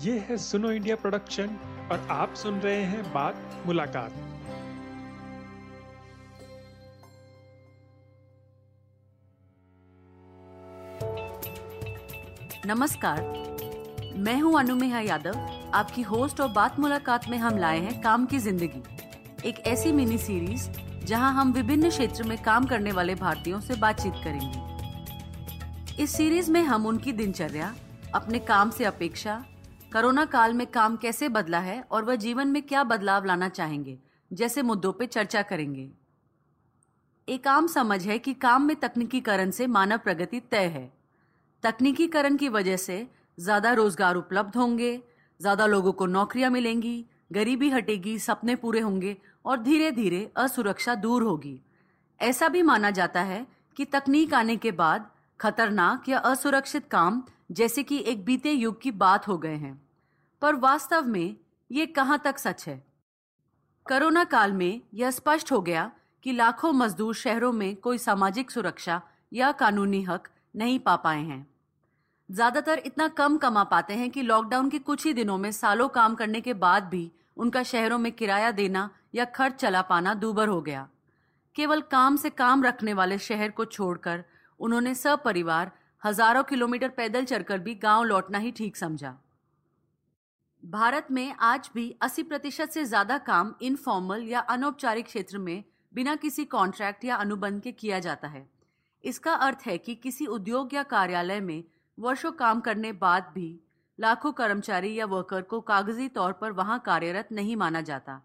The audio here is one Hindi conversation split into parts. ये है सुनो इंडिया प्रोडक्शन और आप सुन रहे हैं बात मुलाकात। नमस्कार, मैं हूं अनुमेहा यादव, आपकी होस्ट, और बात मुलाकात में हम लाए हैं काम की जिंदगी, एक ऐसी मिनी सीरीज जहां हम विभिन्न क्षेत्र में काम करने वाले भारतीयों से बातचीत करेंगे। इस सीरीज में हम उनकी दिनचर्या, अपने काम से अपेक्षा, कोरोना काल में काम कैसे बदला है और वह जीवन में क्या बदलाव लाना चाहेंगे जैसे मुद्दों पर चर्चा करेंगे। एक आम समझ है कि काम में तकनीकीकरण से मानव प्रगति तय है। तकनीकीकरण की वजह से ज़्यादा रोजगार उपलब्ध होंगे, ज़्यादा लोगों को नौकरियां मिलेंगी, गरीबी हटेगी, सपने पूरे होंगे और धीरे धीरे असुरक्षा दूर होगी। ऐसा भी माना जाता है कि तकनीक आने के बाद खतरनाक या असुरक्षित काम जैसे कि एक बीते युग की बात हो गए हैं, पर वास्तव में ये कहाँ तक सच है। कोरोना काल में यह स्पष्ट हो गया कि लाखों मजदूर शहरों में कोई सामाजिक सुरक्षा या कानूनी हक नहीं पा पाए हैं। ज़्यादातर इतना कम कमा पाते हैं कि लॉकडाउन के कुछ ही दिनों में सालों काम करने के बाद भी उनका शहरों में किराया देना या खर्च चला पाना दूभर हो गया। केवल काम से काम रखने वाले शहर को छोड़कर उन्होंने सपरिवार हजारों किलोमीटर पैदल चलकर भी गांव लौटना ही ठीक समझा। भारत में आज भी 80% से ज़्यादा काम इनफॉर्मल या अनौपचारिक क्षेत्र में बिना किसी कॉन्ट्रैक्ट या अनुबंध के किया जाता है। इसका अर्थ है कि किसी उद्योग या कार्यालय में वर्षों काम करने बाद भी लाखों कर्मचारी या वर्कर को कागजी तौर पर वहां कार्यरत नहीं माना जाता,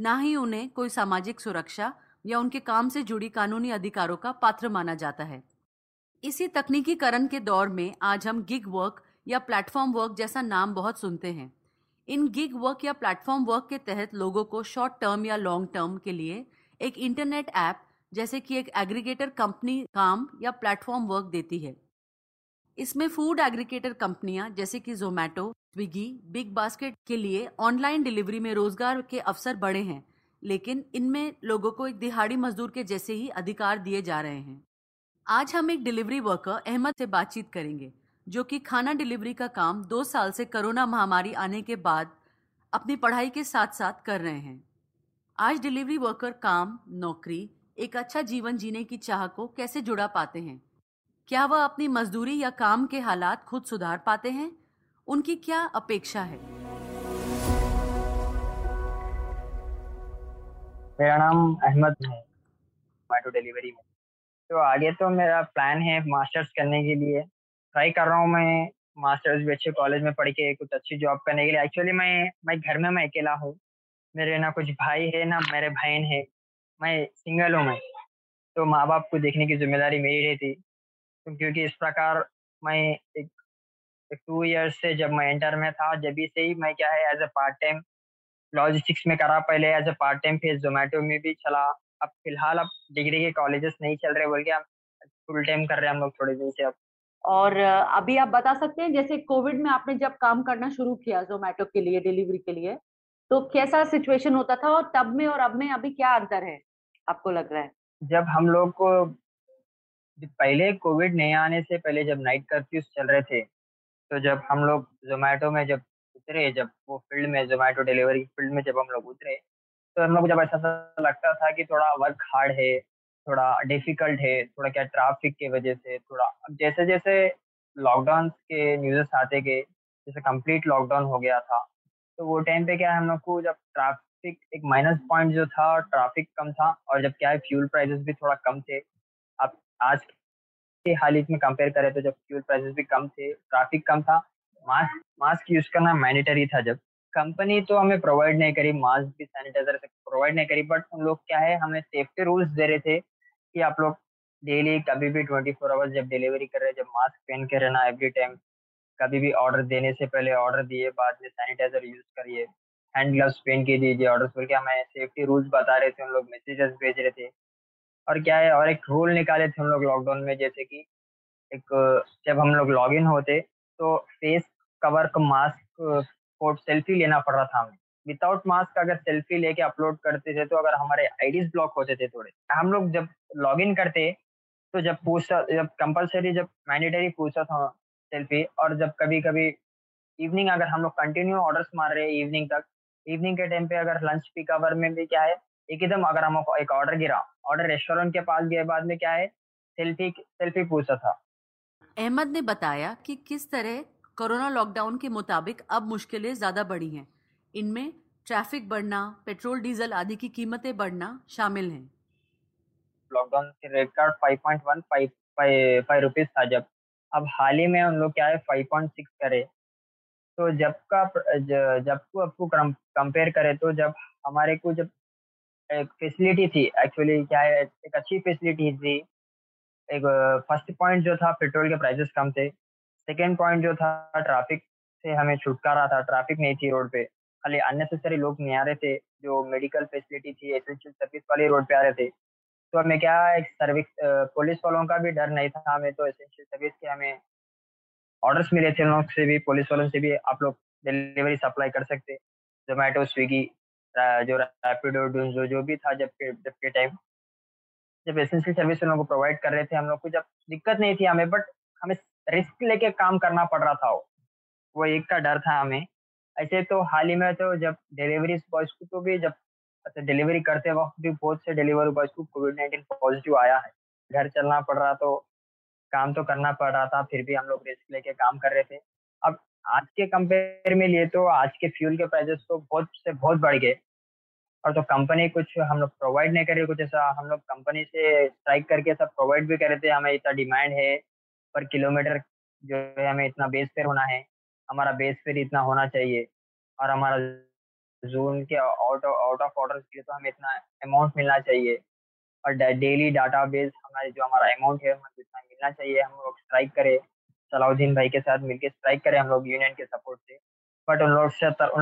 ना ही उन्हें कोई सामाजिक सुरक्षा या उनके काम से जुड़ी कानूनी अधिकारों का पात्र माना जाता है। इसी तकनीकीकरण के दौर में आज हम गिग वर्क या प्लेटफॉर्म वर्क जैसा नाम बहुत सुनते हैं। इन गिग वर्क या प्लेटफॉर्म वर्क के तहत लोगों को शॉर्ट टर्म या लॉन्ग टर्म के लिए एक इंटरनेट ऐप जैसे कि एक एग्रीगेटर कंपनी काम या प्लेटफॉर्म वर्क देती है। इसमें फूड एग्रीगेटर कंपनियां जैसे कि जोमैटो, स्विगी, बिग बास्केट के लिए ऑनलाइन डिलीवरी में रोजगार के अवसर बढ़े हैं, लेकिन इनमें लोगों को एक दिहाड़ी मजदूर के जैसे ही अधिकार दिए जा रहे हैं। आज हम एक डिलीवरी वर्कर अहमद से बातचीत करेंगे, जो कि खाना डिलीवरी का काम 2 साल से कोरोना महामारी आने के बाद अपनी पढ़ाई के साथ साथ कर रहे हैं। आज डिलीवरी वर्कर काम, नौकरी, एक अच्छा जीवन जीने की चाह को कैसे जुड़ा पाते हैं? क्या वह अपनी मजदूरी या काम के हालात खुद सुधार पाते हैं? उनकी क्या अपेक्षा है? मेरा नाम अहमद है, जोमैटो डिलीवरी में। तो आगे तो मेरा प्लान है मास्टर्स करने के लिए, ट्राई कर रहा हूँ मैं मास्टर्स भी अच्छे कॉलेज में पढ़ के कुछ अच्छी जॉब करने के लिए। एक्चुअली मैं घर में मैं अकेला हूँ, मेरे ना कुछ भाई है ना मेरे बहन है, मैं सिंगल हूँ। मैं तो माँ बाप को देखने की जिम्मेदारी मेरी रहती, तो क्योंकि इस प्रकार मैं एक 2 इयर्स से जब मैं इंटर में था जब से ही मैं क्या है as a part time logistics में करा, पहले एज ए पार्ट टाइम, फिर जोमेटो में भी चला। अब फिलहाल अब डिग्री के कॉलेजेस नहीं चल रहे बोल के अब फुल टाइम कर रहे हैं हम लोग थोड़े दिन से अब। और अभी आप बता सकते हैं जैसे कोविड में आपने जब काम करना शुरू किया जोमैटो के लिए, डिलीवरी के लिए, तो कैसा सिचुएशन होता था और तब में और अब में अभी क्या अंतर है आपको लग रहा है? जब हम लोग को पहले कोविड नहीं आने से पहले जब नाइट कर्फ्यूज चल रहे थे, तो जब हम लोग जोमैटो में जब उतरे, जब वो फील्ड में जोमैटो डिलीवरी फील्ड में जब हम लोग उतरे, तो हम लोग को जब ऐसा लगता था कि थोड़ा वर्क हार्ड है, थोड़ा डिफिकल्ट है, थोड़ा क्या ट्रैफिक के वजह से थोड़ा। अब जैसे जैसे लॉकडाउन के न्यूज़ आते गए, जैसे कंप्लीट लॉकडाउन हो गया था, तो वो टाइम पे क्या है हम लोग को जब ट्रैफिक एक माइनस पॉइंट जो था, ट्रैफिक कम था, और जब क्या है फ्यूल प्राइसेस भी थोड़ा कम थे। अब आज की हालत में कंपेयर करें तो जब फ्यूल प्राइसेस भी कम थे, ट्रैफिक कम था, मास्क यूज़ करना मैंडेटरी था। जब कंपनी तो हमें प्रोवाइड नहीं करी, मास्क भी सैनिटाइजर प्रोवाइड नहीं करी, बट उन लोग क्या है हमें सेफ्टी रूल्स दे रहे थे कि आप लोग डेली कभी भी 24 आवर्स जब डिलीवरी कर रहे हैं, जब मास्क पहन के रहना एवरी टाइम, कभी भी ऑर्डर देने से पहले, ऑर्डर दिए बाद में सैनिटाइजर यूज करिए, हैंड ग्लव्स पहन के दीजिए ऑर्डर बोल के हमें सेफ्टी रूल्स बता रहे थे। उन लोग मैसेजेस भेज रहे थे और क्या है और एक रूल निकाले थे हम लोग लॉकडाउन में, जैसे कि एक जब हम लोग लॉग इन होते तो फेस कवर का मास्क और सेल्फी लेना पड़ रहा था हमें। विदाउट मास्क अगर सेल्फी लेके अपलोड करते थे तो अगर हमारे आईडीज ब्लॉक होते थे थोड़े। हम लोग जब लॉगिन करते तो जब कंपलसरी मैंडेटरी पूछा था सेल्फी। और जब कभी कभी इवनिंग अगर हम लोग कंटिन्यू ऑर्डर्स मार रहे हैं इवनिंग तक, इवनिंग के टाइम पे अगर लंच पीक आवर में भी क्या है, एकदम अगर हम एक ऑर्डर गिरा, ऑर्डर रेस्टोरेंट के पास गए, बाद में क्या है सेल्फी पूछा था। अहमद ने बताया कि किस तरह कोरोना लॉकडाउन के मुताबिक अब मुश्किलें ज़्यादा बढ़ी हैं। इनमें ट्रैफिक बढ़ना, पेट्रोल डीजल आदि की कीमतें बढ़ना शामिल हैं। लॉकडाउन के रेट कार्ड 5.15 रुपीज़ था जब, अब हाल ही में हम लोग क्या है 5.6 करे। तो जब को कंपेयर करें तो जब हमारे को जब एक फैसिलिटी थी, एक्चुअली क्या है एक अच्छी फैसिलिटी थी। एक फर्स्ट पॉइंट जो था पेट्रोल के प्राइसेस कम थे, सेकेंड पॉइंट जो था ट्रैफिक से हमें छुटकारा था, ट्रैफिक नहीं थी रोड पे, खाली अननेसेसरी लोग नहीं आ रहे थे, जो मेडिकल फैसिलिटी थी, एसेंशियल सर्विस वाले रोड पे आ रहे थे। तो हमें क्या एक सर्विस पुलिस वालों का भी डर नहीं था, हमें तो एसेंशियल सर्विस के हमें ऑर्डर्स मिले थे, उन लोग से भी पुलिस वालों से भी आप लोग डिलीवरी सप्लाई कर सकते, जोमेटो स्विगी जो रैपिडो जो भी था जब के टाइम जब एसेंशियल सर्विस उन लोगों को प्रोवाइड कर रहे थे हम लोग को, जब दिक्कत नहीं थी हमें, बट हमें रिस्क लेके काम करना पड़ रहा था, वो एक का डर था हमें। ऐसे तो हाल ही में तो जब डिलीवरी बॉयज को तो भी जब डिलीवरी करते वक्त भी बहुत से डिलीवरी बॉयज को कोविड-19 पॉजिटिव आया है, घर चलना पड़ रहा, तो काम तो करना पड़ रहा था, फिर भी हम लोग रिस्क लेके काम कर रहे थे। अब आज के कंपेयर में लिए तो आज के फ्यूल के प्राइजेस तो बहुत से बहुत बढ़ गए, और तो कंपनी कुछ हम लोग प्रोवाइड नहीं कर रही, कुछ ऐसा हम लोग कंपनी से स्ट्राइक करके सब प्रोवाइड भी कर रहे थे, हमें इतना डिमांड है पर किलोमीटर जो है, हमें इतना बेस फेयर होना है, हमारा बेस फेयर इतना होना चाहिए, और हमारा जोन के आउट ऑफ ऑर्डर के लिए तो हमें इतना अमाउंट मिलना चाहिए, और डेली डाटा बेस हमारे जो हमारा अमाउंट है हमें इतना मिलना चाहिए। हम लोग स्ट्राइक करें, सलाउद्दीन भाई के साथ मिलकर स्ट्राइक करें हम लोग यूनियन के सपोर्ट से, बट उन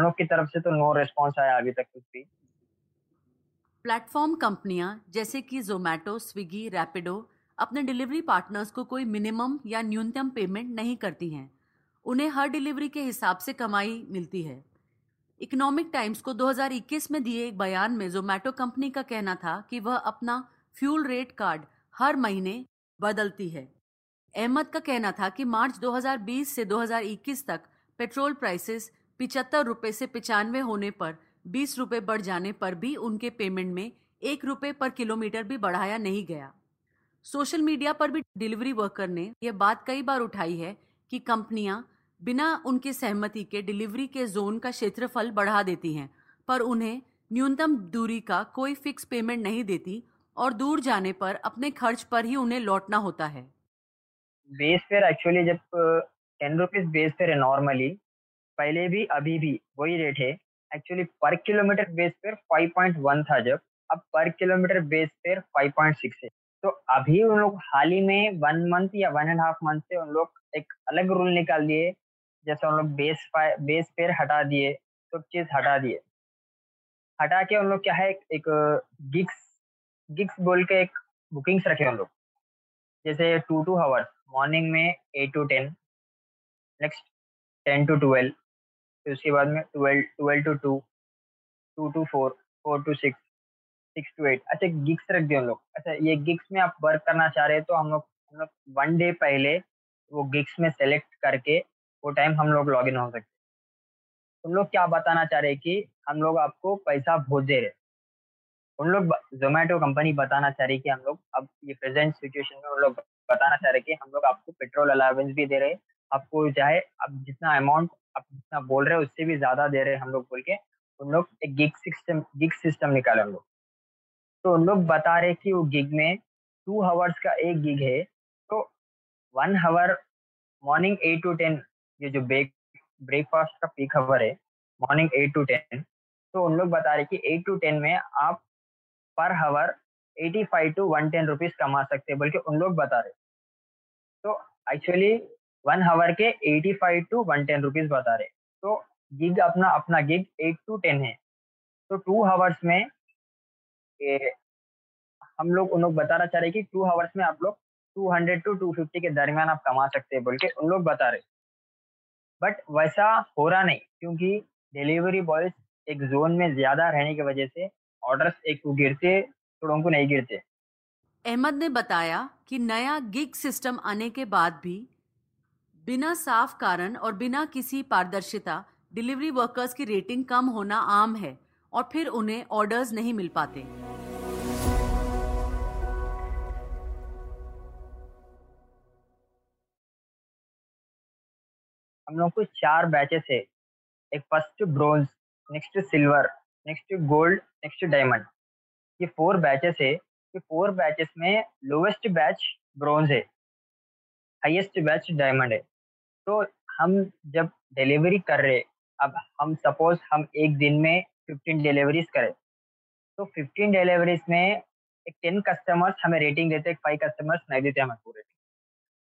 लोग की तरफ से तो नो रिस्पॉन्स आया अभी तक कुछ भी। प्लेटफॉर्म कंपनियां जैसे कि जोमेटो, स्विगी, रैपिडो अपने डिलीवरी पार्टनर्स को कोई मिनिमम या न्यूनतम पेमेंट नहीं करती हैं, उन्हें हर डिलीवरी के हिसाब से कमाई मिलती है। इकोनॉमिक टाइम्स को 2021 में दिए एक बयान में जोमेटो कंपनी का कहना था कि वह अपना फ्यूल रेट कार्ड हर महीने बदलती है। अहमद का कहना था कि मार्च 2020 से 2021 तक पेट्रोल प्राइसेस 75 रुपये से 95 होने पर 20 रुपये बढ़ जाने पर भी उनके पेमेंट में 1 रुपये पर किलोमीटर भी बढ़ाया नहीं गया। सोशल मीडिया पर भी डिलीवरी वर्कर ने यह बात कई बार उठाई है कि कंपनियां बिना उनके सहमति के डिलीवरी के जोन का क्षेत्रफल बढ़ा देती हैं, पर उन्हें न्यूनतम दूरी का कोई फिक्स पेमेंट नहीं देती और दूर जाने पर अपने खर्च पर ही उन्हें लौटना होता है। बेस फेयर एक्चुअली जब 10 रुपीज बेस फेयर है नॉर्मली, पहले भी अभी भी वही रेट है। Actually per kilometre base fair 5.1 था जब, अब पर किलोमीटर बेस फेयर 5.6 है। तो अभी उन लोग हाल ही में 1 मंथ या 1.5 मंथ से उन लोग एक अलग रूल निकाल दिए, जैसे उन लोग बेस फेयर हटा दिए, सब चीज़ हटा दिए। हटा के उन लोग क्या है एक गिग्स बोल के एक बुकिंग्स रखे उन लोग, जैसे 2 आवर्स मॉर्निंग में 8 to 10, नेक्स्ट 10 to 12, फिर उसके बाद में 12 to 2, 2 to 4, 4 to 6, 6 to 8। अच्छा गिग्स रख दिए उन लोग। अच्छा ये गिग्स में आप वर्क करना चाह रहे हैं तो हम लोग 1 डे पहले वो गिग्स में सेलेक्ट करके वो टाइम हम लोग लॉग इन हो सकते। उन लोग क्या बताना चाह रहे हैं कि हम लोग आपको पैसा बहुत दे रहे। उन लोग जोमेटो कंपनी बताना चाह रही कि हम लोग अब ये प्रेजेंट सिचुएशन में उन लोग बताना चाह रहे कि हम लोग आपको पेट्रोल अलाउंस भी दे रहे, आपको चाहे अब जितना अमाउंट आप जितना बोल रहे हो उससे भी ज़्यादा दे रहे हम लोग बोल के उन लोग एक गिग सिस्टम निकाले हम लोग। तो उन लोग बता रहे कि वो गिग में 2 आवर्स का एक गिग है, तो 1 आवर मॉर्निंग 8 to 10, ये जो ब्रेकफास्ट का पीक आवर है मॉर्निंग 8 to 10, तो उन लोग बता रहे कि 8 to 10 में आप पर आवर 85 to 110 रुपीज़ कमा सकते हैं बल्कि उन लोग बता रहे। तो एक्चुअली 1 आवर के 85 to 110 रुपीज़ बता रहे, तो गिग अपना गिग 8 to 10 है, तो 2 आवर्स में हम लोग उन लोग बताना चाह रहे कि 2 आवर्स में आप लोग 200 टू 250 के दरमियान आप कमा सकते हैं बोल के उन लोग बता रहे। बट वैसा हो रहा नहीं, क्योंकि डिलीवरी बॉयज एक जोन में ज़्यादा रहने की वजह से ऑर्डर्स एक को गिरते थोड़ों को नहीं गिरते। अहमद ने बताया कि नया गिग सिस्टम आने के बाद भी बिना साफ कारण और बिना किसी पारदर्शिता डिलीवरी वर्कर्स की रेटिंग कम होना आम है और फिर उन्हें ऑर्डर्स नहीं मिल पाते। हम लोग को 4 बैचेस है, एक first to bronze, next to silver, next to gold, next to diamond. ये 4 बैचेस है। ये 4 बैचेस में लोवेस्ट बैच ब्रोंज है, हाईएस्ट बैच डायमंड है। तो हम जब डिलीवरी कर रहे, अब हम सपोज हम एक दिन में 15 डिलीवरीज करें, तो 15 डिलीवरीज में एक 10 कस्टमर्स हमें रेटिंग देते हैं, 5 कस्टमर्स नहीं देते हमें पूरे।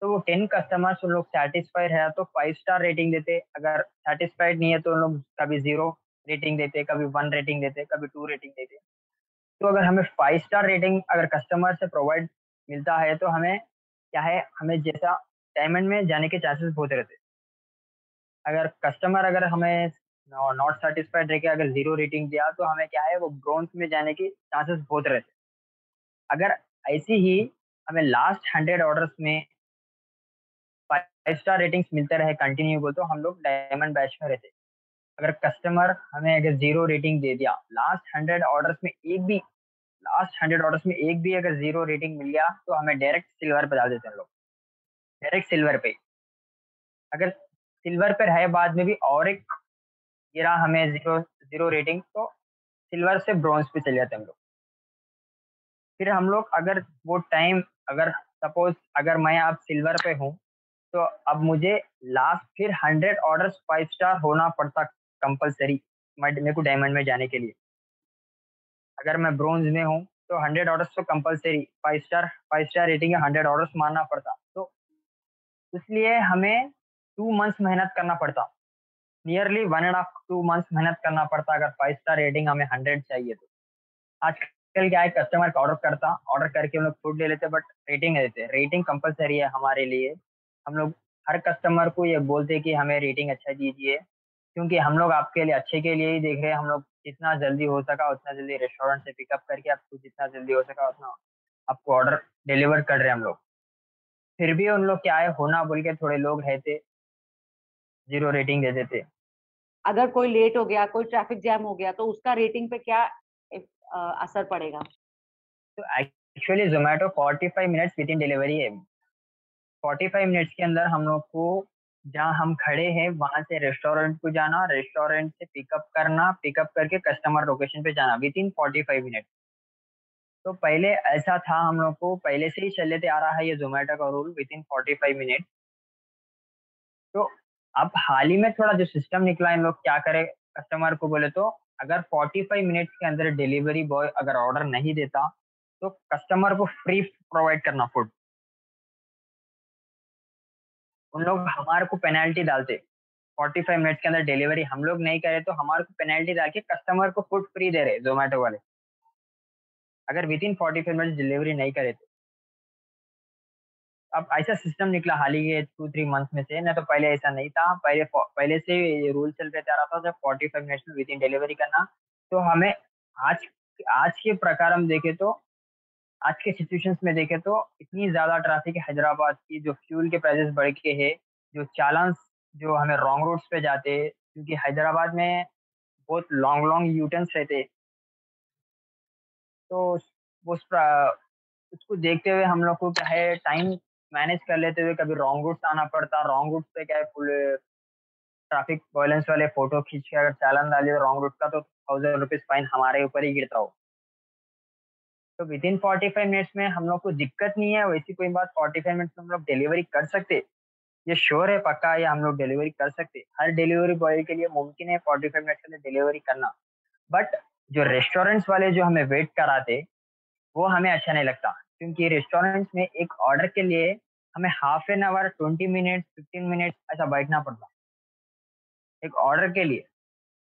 तो वो 10 कस्टमर्स उन लोग सेटिस्फाइड है तो 5 स्टार रेटिंग देते, अगर सेटिस्फाइड नहीं है तो उन लोग कभी 0 रेटिंग देते, कभी 1 रेटिंग देते, कभी 2 रेटिंग देते। तो अगर हमें 5 स्टार रेटिंग अगर कस्टमर से प्रोवाइड मिलता है तो हमें क्या है, हमें जैसा डायमंड में जाने के चांसेस बहुत रहते। अगर कस्टमर अगर हमें नॉट सेटिस्फाइड रह के अगर 0 रेटिंग दिया तो हमें क्या है, वो ब्रोंज में जाने के चांसेस बहुत रहते। अगर ऐसी ही हमें लास्ट 100 ऑर्डर्स में 5 स्टार रेटिंग्स मिलते रहे कंटिन्यू को, तो हम लोग डायमंड बैच में रहते। अगर कस्टमर हमें अगर 0 रेटिंग दे दिया लास्ट 100 ऑर्डर्स में, एक भी अगर 0 रेटिंग मिल गया तो हमें डायरेक्ट सिल्वर पे डाल देते हैं लोग, डायरेक्ट सिल्वर पे। अगर सिल्वर पे रहे बाद में भी और एक गिरा हमें 0 रेटिंग, तो सिल्वर से ब्रॉन्ज पे चले जाते हैं हम लोग। फिर हम लोग अगर वो टाइम अगर सपोज अगर मैं आप सिल्वर पे हूँ तो अब मुझे लास्ट फिर 100 ऑर्डर्स 5 स्टार होना पड़ता कंपलसरी मेरे को डायमंड में जाने के लिए। अगर मैं ब्रोंज में हूँ तो 100 ऑर्डर्स तो कंपलसरी 5 स्टार रेटिंग या 100 ऑर्डर्स मानना पड़ता। तो इसलिए हमें 2 मंथ्स मेहनत करना पड़ता, नियरली 1.5-2 मंथ्स मेहनत करना पड़ता अगर 5 स्टार रेटिंग हमें 100 चाहिए तो। आजकल क्या है, कस्टमर का ऑर्डर करके हम लोग फूड ले लेते बट रेटिंग नहीं देते। रेटिंग कंपलसरी है हमारे लिए, हम लोग हर कस्टमर को ये बोलते कि हमें रेटिंग अच्छा दीजिए क्योंकि हम लोग आपके लिए अच्छे के लिए ही देख रहे हैं। हम लोग जितना जल्दी हो सका उतना जल्दी रेस्टोरेंट से पिकअप करके आपको जितना जल्दी हो सका उतना आपको ऑर्डर डिलीवर कर रहे हैं हम लोग। फिर भी उन लोग क्या है होना बोल के थोड़े लोग रहते 0 रेटिंग दे देते। अगर कोई लेट हो गया, कोई ट्रैफिक जैम हो गया तो उसका रेटिंग पे क्या असर पड़ेगा? तो actually Zomato 45 minutes within delivery है। 45 मिनट्स के अंदर हम लोग को जहाँ हम खड़े हैं वहाँ से रेस्टोरेंट को जाना, रेस्टोरेंट से पिकअप करना, पिकअप करके कस्टमर लोकेशन पे जाना विद इन 45 मिनट। तो पहले ऐसा था, हम लोग को पहले से ही चलते आ रहा है ये जोमेटो का रूल विद इन 45 मिनट। तो अब हाल ही में थोड़ा जो सिस्टम निकला है, हम लोग क्या करें कस्टमर को बोले तो अगर 45 मिनट्स के अंदर डिलीवरी बॉय अगर ऑर्डर नहीं देता तो कस्टमर को फ्री प्रोवाइड करना फूड। उन लोग हमारे को पेनल्टी डालते 45 मिनट्स के अंदर डिलीवरी हम लोग नहीं करे तो हमारे को पेनल्टी डाल के कस्टमर को फूड फ्री दे रहे जोमेटो वाले, अगर विद इन 45 मिनट्स डिलीवरी नहीं करे तो। अब ऐसा सिस्टम निकला हाल ही के 2-3 मंथ में से, ना तो पहले ऐसा नहीं था। पहले से ये रूल चल रहा था जब 45 मिनट्स में विद इन डिलीवरी करना। तो हमें आज के प्रकार हम देखे तो आज के सिचुएशंस में देखें तो इतनी ज़्यादा ट्रैफिक है हैदराबाद की, जो फ्यूल के प्राइसेस बढ़ के है, जो चालान्स जो हमें रॉन्ग रूट्स पे जाते हैं क्योंकि हैदराबाद में बहुत लॉन्ग यूटर्न्स रहते, तो उसको देखते हुए हम लोग को क्या है टाइम मैनेज कर लेते हुए कभी रॉन्ग रूट्स आना पड़ता। रॉन्ग रूट्स पे क्या है ट्रैफिक वायलेंस वाले फ़ोटो खींच के अगर चालान डाले रॉन्ग रूट का तो 1000 रुपीज़ फाइन हमारे ऊपर ही गिरता हो। तो विद इन 45 मिनट्स में हम लोग को दिक्कत नहीं है, वैसी कोई बात। 45 मिनट्स में हम लोग डिलीवरी कर सकते, ये श्योर है, पक्का ये हम लोग डिलीवरी कर सकते। हर डिलीवरी बॉय के लिए मुमकिन है 45 मिनट्स के अंदर डिलीवरी करना। बट जो रेस्टोरेंट्स वाले जो हमें वेट कराते वो हमें अच्छा नहीं लगता क्योंकि रेस्टोरेंट्स में एक ऑर्डर के लिए हमें half an hour, 20 minutes, 15 minutes ऐसा बैठना पड़ता एक ऑर्डर के लिए।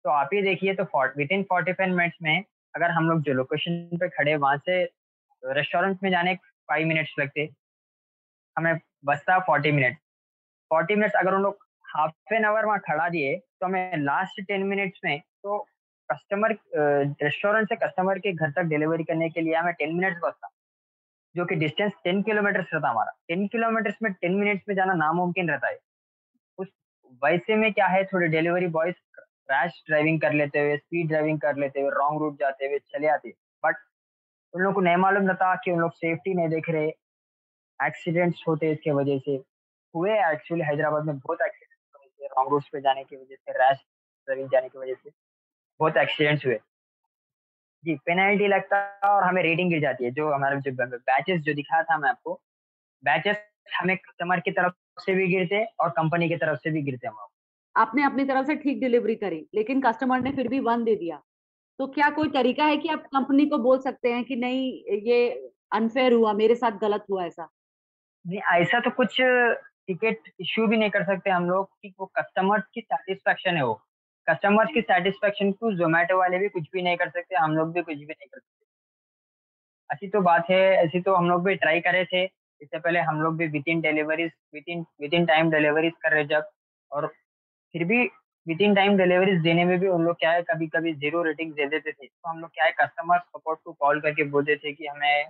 तो आप ये देखिए तो विद इन 45 मिनट्स में अगर हम लोग जो लोकेशन पे खड़े वहाँ से रेस्टोरेंट में जाने 5 मिनट्स लगते, हमें बचता 40 मिनट्स। 40 मिनट्स अगर उन लोग हाफ एन आवर वहाँ खड़ा दिए तो हमें लास्ट 10 मिनट्स में, तो कस्टमर रेस्टोरेंट से कस्टमर के घर तक डिलीवरी करने के लिए हमें 10 मिनट्स बचता, जो कि डिस्टेंस 10 किलोमीटर्स रहता हमारा। 10 किलोमीटर्स में 10 मिनट्स में जाना नामुमकिन रहता है। उस वैसे में क्या है, थोड़े डिलीवरी बॉयज रैश ड्राइविंग कर लेते हुए, स्पीड ड्राइविंग कर लेते हुए, रॉन्ग रूट जाते हुए चले आते, बट उन लोगों को नहीं मालूम था कि उन लोग सेफ्टी नहीं देख रहे, एक्सीडेंट्स होते इसके वजह से हुए। एक्चुअली हैदराबाद में बहुत एक्सीडेंट्स हुए रॉन्ग रूट्स पे जाने की वजह से, रैश ड्राइविंग जाने की वजह से बहुत एक्सीडेंट्स हुए जी। पेनल्टी लगता है और हमें रेटिंग गिर जाती है। जो हमारे जो बैचेस जो दिखाया था मैं आपको, बैचेस हमें कस्टमर की तरफ से भी गिरते और कंपनी की तरफ से भी गिरते। हम आपने अपनी तरफ से ठीक डिलीवरी करी, लेकिन कस्टमर ने फिर भी 1 दे दिया, तो क्या कोई तरीका है कि आप कंपनी को बोल सकते हैं कि नहीं ये अनफेयर हुआ, मेरे साथ गलत हुआ? ऐसा नहीं, ऐसा तो कुछ टिकट इश्यू भी नहीं कर सकते हम लोग कि वो कस्टमर्स की सेटिस्फेक्शन है। वो कस्टमर्स की सेटिस्फेक्शन को जोमेटो वाले भी कुछ भी नहीं कर सकते, हम लोग भी कुछ भी नहीं कर सकते। ऐसी तो बात है, ऐसी तो हम लोग भी ट्राई करे थे। इससे पहले हम लोग भी विद इन टाइम डिलीवरीज कर रहे जब, और फिर भी विद इन टाइम डिलीवरीज देने में भी उन लोग क्या है कभी कभी 0 रेटिंग दे देते थे। तो हम लोग क्या है कस्टमर सपोर्ट को कॉल करके बोलते थे कि हमें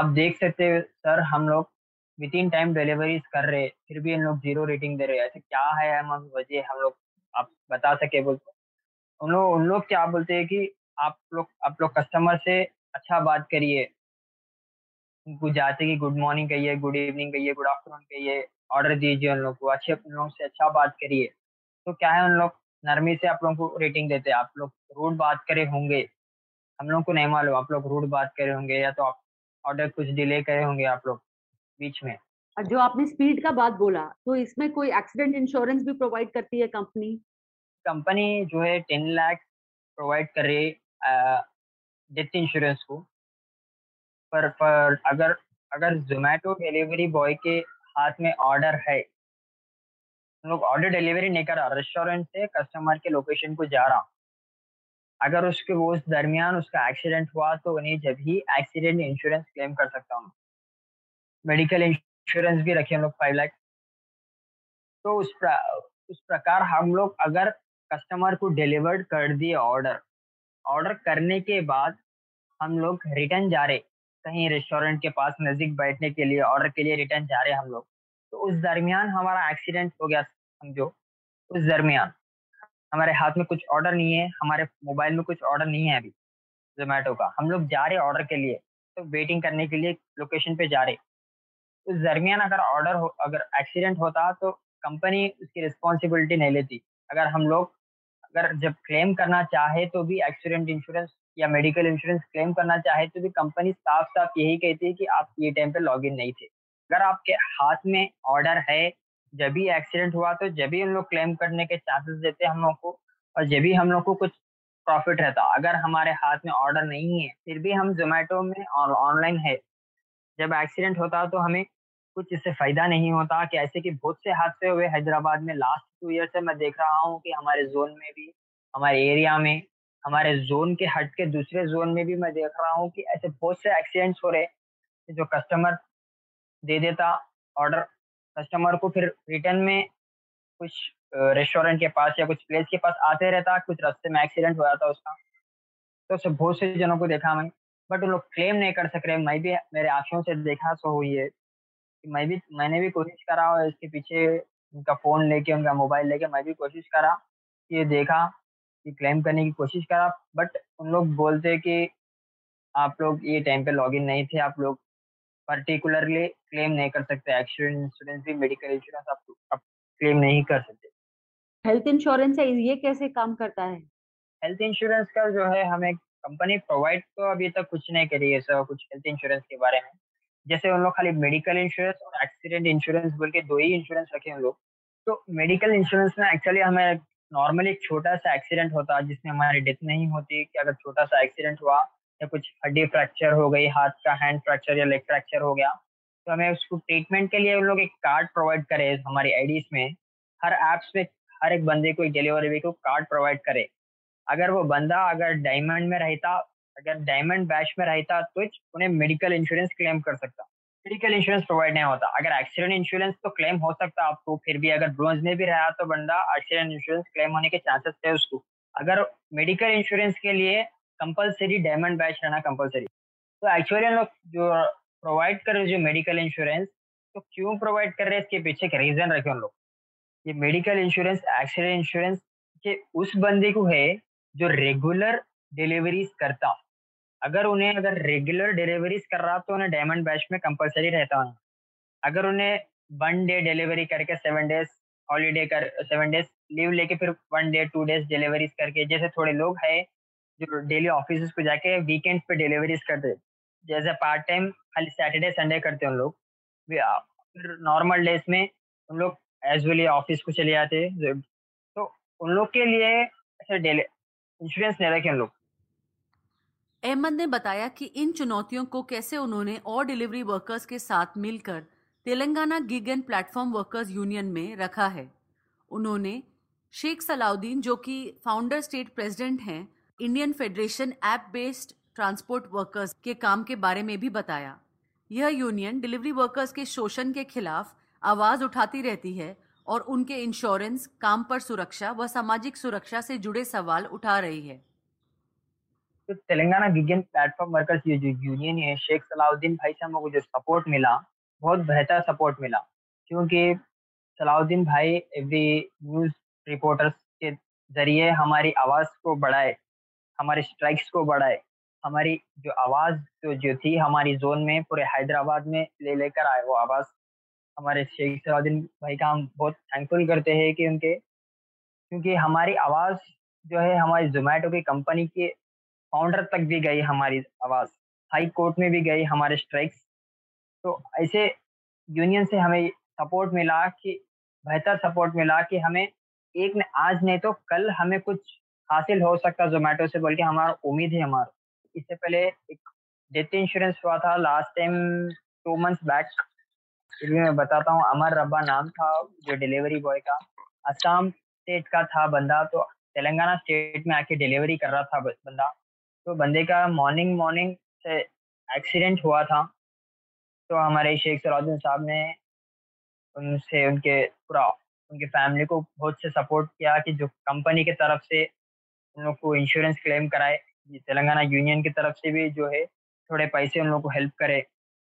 आप देख सकते हो सर, हम लोग विद इन टाइम डिलीवरीज कर रहे फिर भी इन लोग 0 रेटिंग दे रहे, ऐसे क्या है हम वजह हम लोग आप बता सके बोलते। उन लोग क्या बोलते हैं कि आप लोग कस्टमर से अच्छा बात करिए, उनको जाते कि गुड मॉर्निंग कहिए, गुड इवनिंग कहिए, गुड आफ्टरनून कहिए, ऑर्डर दीजिए, उन लोग को अच्छे उन लोग से अच्छा बात करिए। तो क्या है उन लोग नरमी से आप लोगों को रेटिंग देते हैं। आप लोग रूड बात करे होंगे, हम लोग को नहीं मालूम, आप लोग रूड बात करे होंगे या तो आप ऑर्डर कुछ डिले करे होंगे आप लोग बीच में। और जो आपने स्पीड का बात बोला, तो इसमें कोई एक्सीडेंट इंश्योरेंस भी प्रोवाइड करती है कंपनी? कंपनी जो है 10 लाख प्रोवाइड कर रही है डेथ इंश्योरेंस को। पर अगर जोमेटो डिलीवरी बॉय के हाथ में ऑर्डर है, हम लोग ऑर्डर डिलीवरी नहीं कर रहा, रेस्टोरेंट से कस्टमर के लोकेशन को जा रहा, अगर उसके वो उस दरमियान उसका एक्सीडेंट हुआ तो उन्हें जब ही एक्सीडेंट इंश्योरेंस क्लेम कर सकता हूँ। मेडिकल इंश्योरेंस भी रखे हम लोग 5 लाख। तो उस प्रकार हम लोग अगर कस्टमर को डिलीवर्ड कर दिए ऑर्डर करने के बाद हम लोग रिटर्न जा रहे कहीं रेस्टोरेंट के पास नज़दीक बैठने के लिए, ऑर्डर के लिए रिटर्न जा रहे हम लोग, तो उस दरमियान हमारा एक्सीडेंट हो गया समझो। उस दरमियान हमारे हाथ में कुछ ऑर्डर नहीं है, हमारे मोबाइल में कुछ ऑर्डर नहीं है अभी जोमेटो का, हम लोग जा रहे ऑर्डर के लिए, तो वेटिंग करने के लिए लोकेशन पे जा रहे। उस दरमियान अगर अगर एक्सीडेंट होता तो कंपनी उसकी रिस्पॉन्सिबिलिटी नहीं लेती। अगर हम लोग अगर जब क्लेम करना चाहे तो भी एक्सीडेंट इंश्योरेंस या मेडिकल इंश्योरेंस क्लेम करना चाहे तो भी कंपनी साफ साफ यही कहती है कि आप ये टाइम पे लॉगिन नहीं थे। अगर आपके हाथ में ऑर्डर है, जब भी एक्सीडेंट हुआ तो जब भी उन लोग क्लेम करने के चांसेस देते हम लोग को, और जब भी हम लोग को कुछ प्रॉफिट रहता। अगर हमारे हाथ में ऑर्डर नहीं है फिर भी हम जोमेटो में ऑनलाइन है, जब एक्सीडेंट होता तो हमें कुछ इससे फायदा नहीं होता। कि ऐसे कि बहुत से हादसे हुए हैदराबाद में लास्ट 2 ईयर से मैं देख रहा हूँ कि हमारे जोन में भी, हमारे एरिया में, हमारे जोन के हट के दूसरे जोन में भी मैं देख रहा हूँ कि ऐसे बहुत से एक्सीडेंट्स हो रहे। जो कस्टमर दे देता ऑर्डर, कस्टमर को फिर रिटर्न में कुछ रेस्टोरेंट के पास या कुछ प्लेस के पास आते रहता, कुछ रास्ते में एक्सीडेंट हो जाता उसका। तो बहुत से जनों को देखा मैं, बट वो लोग क्लेम नहीं कर सक रहे। मैं भी मेरे आंखों से देखा सो हुई है, मैंने भी कोशिश करा, और इसके पीछे उनका फ़ोन लेके उनका मोबाइल लेके मैं भी कोशिश करा कि देखा कि क्लेम करने की कोशिश करा, बट उन लोग बोलते कि आप लोग ये टाइम पे लॉगिन नहीं थे, आप लोग पर्टिकुलरली क्लेम नहीं कर सकते। एक्सीडेंट इंश्योरेंस भी, मेडिकल इंश्योरेंस आप क्लेम नहीं कर सकते। हेल्थ इंश्योरेंस है, ये कैसे काम करता है? हेल्थ इंश्योरेंस का जो है हमें कंपनी प्रोवाइड तो अभी तक कुछ नहीं करी है सर कुछ हेल्थ इंश्योरेंस के बारे में। जैसे उन लोग खाली मेडिकल इंश्योरेंस और एक्सीडेंट इंश्योरेंस बोल के 2 ही इंश्योरेंस रखे उन लोग। तो मेडिकल इंश्योरेंस में एक्चुअली हमें नॉर्मली एक छोटा सा एक्सीडेंट होता है जिसमें हमारी डेथ नहीं होती। कि अगर छोटा सा एक्सीडेंट हुआ या कुछ हड्डी फ्रैक्चर हो गई, हाथ का हैंड फ्रैक्चर या लेग फ्रैक्चर हो गया, तो हमें उसको ट्रीटमेंट के लिए उन लोग एक कार्ड प्रोवाइड करे। हमारी आईडीज में हर ऐप्स में हर एक बंदे को, एक डिलीवरी को कार्ड प्रोवाइड करे। अगर वो बंदा अगर डायमंड में रहता, अगर डायमंड बैच में रहता तो उन्हें मेडिकल इंश्योरेंस क्लेम कर सकता। मेडिकल इंश्योरेंस प्रोवाइड नहीं होता। अगर एक्सीडेंट इंश्योरेंस तो क्लेम हो सकता आपको, फिर भी अगर ब्रोंज में भी रहा तो बंदा एक्सीडेंट इंश्योरेंस क्लेम होने के चांसेस थे उसको। अगर मेडिकल इंश्योरेंस के लिए कंपलसरी डायमंड बैच रहना कंपलसरी। तो एक्चुअली लोग जो प्रोवाइड कर रहे जो मेडिकल इंश्योरेंस, तो क्यों प्रोवाइड कर रहे इसके पीछे एक रीज़न रखे उन लोग। ये मेडिकल इंश्योरेंस, एक्सीडेंट इंश्योरेंस के उस बंदे को है जो रेगुलर डिलीवरीज करता। अगर रेगुलर डिलीवरीज कर रहा तो उन्हें डायमंड बैच में कंपलसरी रहता है। अगर उन्हें 1 डे डिलीवरी करके 7 डेज हॉलीडे कर 7 डेज लीव लेके फिर 1 डे 2 डेज डिलीवरीज करके, जैसे थोड़े लोग हैं जो डेली ऑफिस पे जाके वीकेंड्स पे डिलीवरीज करते, जैसे पार्ट टाइम खाली सैटरडे संडे करते हैं उन लोग। फिर नॉर्मल डेज में उन लोग एजुअली ऑफिस को चले जाते, तो उन लोग के लिए इंश्योरेंस नहीं रखे उन लोग। अहमद ने बताया कि इन चुनौतियों को कैसे उन्होंने और डिलीवरी वर्कर्स के साथ मिलकर Telangana gig and platform workers union में रखा है। उन्होंने शेख सलाउद्दीन, जो कि फाउंडर स्टेट प्रेसिडेंट हैं Indian federation app based transport workers, के काम के बारे में भी बताया। यह यूनियन डिलीवरी वर्कर्स के शोषण के खिलाफ आवाज़ उठाती रहती है और उनके इंश्योरेंस, काम पर सुरक्षा व सामाजिक सुरक्षा से जुड़े सवाल उठा रही है। तो Telangana gig and platform workers ये जो यूनियन है, शेख सलाउद्दीन भाई से हमको जो सपोर्ट मिला, बहुत बेहतर सपोर्ट मिला, क्योंकि सलाउद्दीन भाई एवरी न्यूज़ रिपोर्टर्स के जरिए हमारी आवाज़ को बढ़ाए, हमारे स्ट्राइक्स को बढ़ाए, हमारी जो आवाज़ जो थी हमारी जोन में पूरे हैदराबाद में ले लेकर आए वो आवाज़। हमारे शेख सलाउद्दीन भाई का हम बहुत थैंकफुल करते हैं कि उनके, क्योंकि हमारी आवाज़ जो है हमारी जोमेटो की कंपनी के फाउंडर तक भी गई, हमारी आवाज़ हाई कोर्ट में भी गई, हमारे स्ट्राइक्स। तो ऐसे यूनियन से हमें सपोर्ट मिला, कि बेहतर सपोर्ट मिला कि हमें एक न आज नहीं तो कल हमें कुछ हासिल हो सकता जोमेटो से बोल के हमारा उम्मीद है। हमारा इससे पहले एक डेथ इंश्योरेंस हुआ था लास्ट टाइम 2 मंथ्स बैक, फिर भी मैं बताता हूँ। अमर रब्बा नाम था जो डिलीवरी बॉय का, असम स्टेट का था बंदा, तो तेलंगाना स्टेट में आके डिलीवरी कर रहा था बंदा। तो बंदे का मॉर्निंग से एक्सीडेंट हुआ था, तो हमारे शेख सलाउद्दीन साहब ने उनसे उनके फैमिली को बहुत से सपोर्ट किया कि जो कंपनी के तरफ से उन लोग को इंश्योरेंस क्लेम कराए, तेलंगाना यूनियन की तरफ से भी जो है थोड़े पैसे उन लोग को हेल्प करे,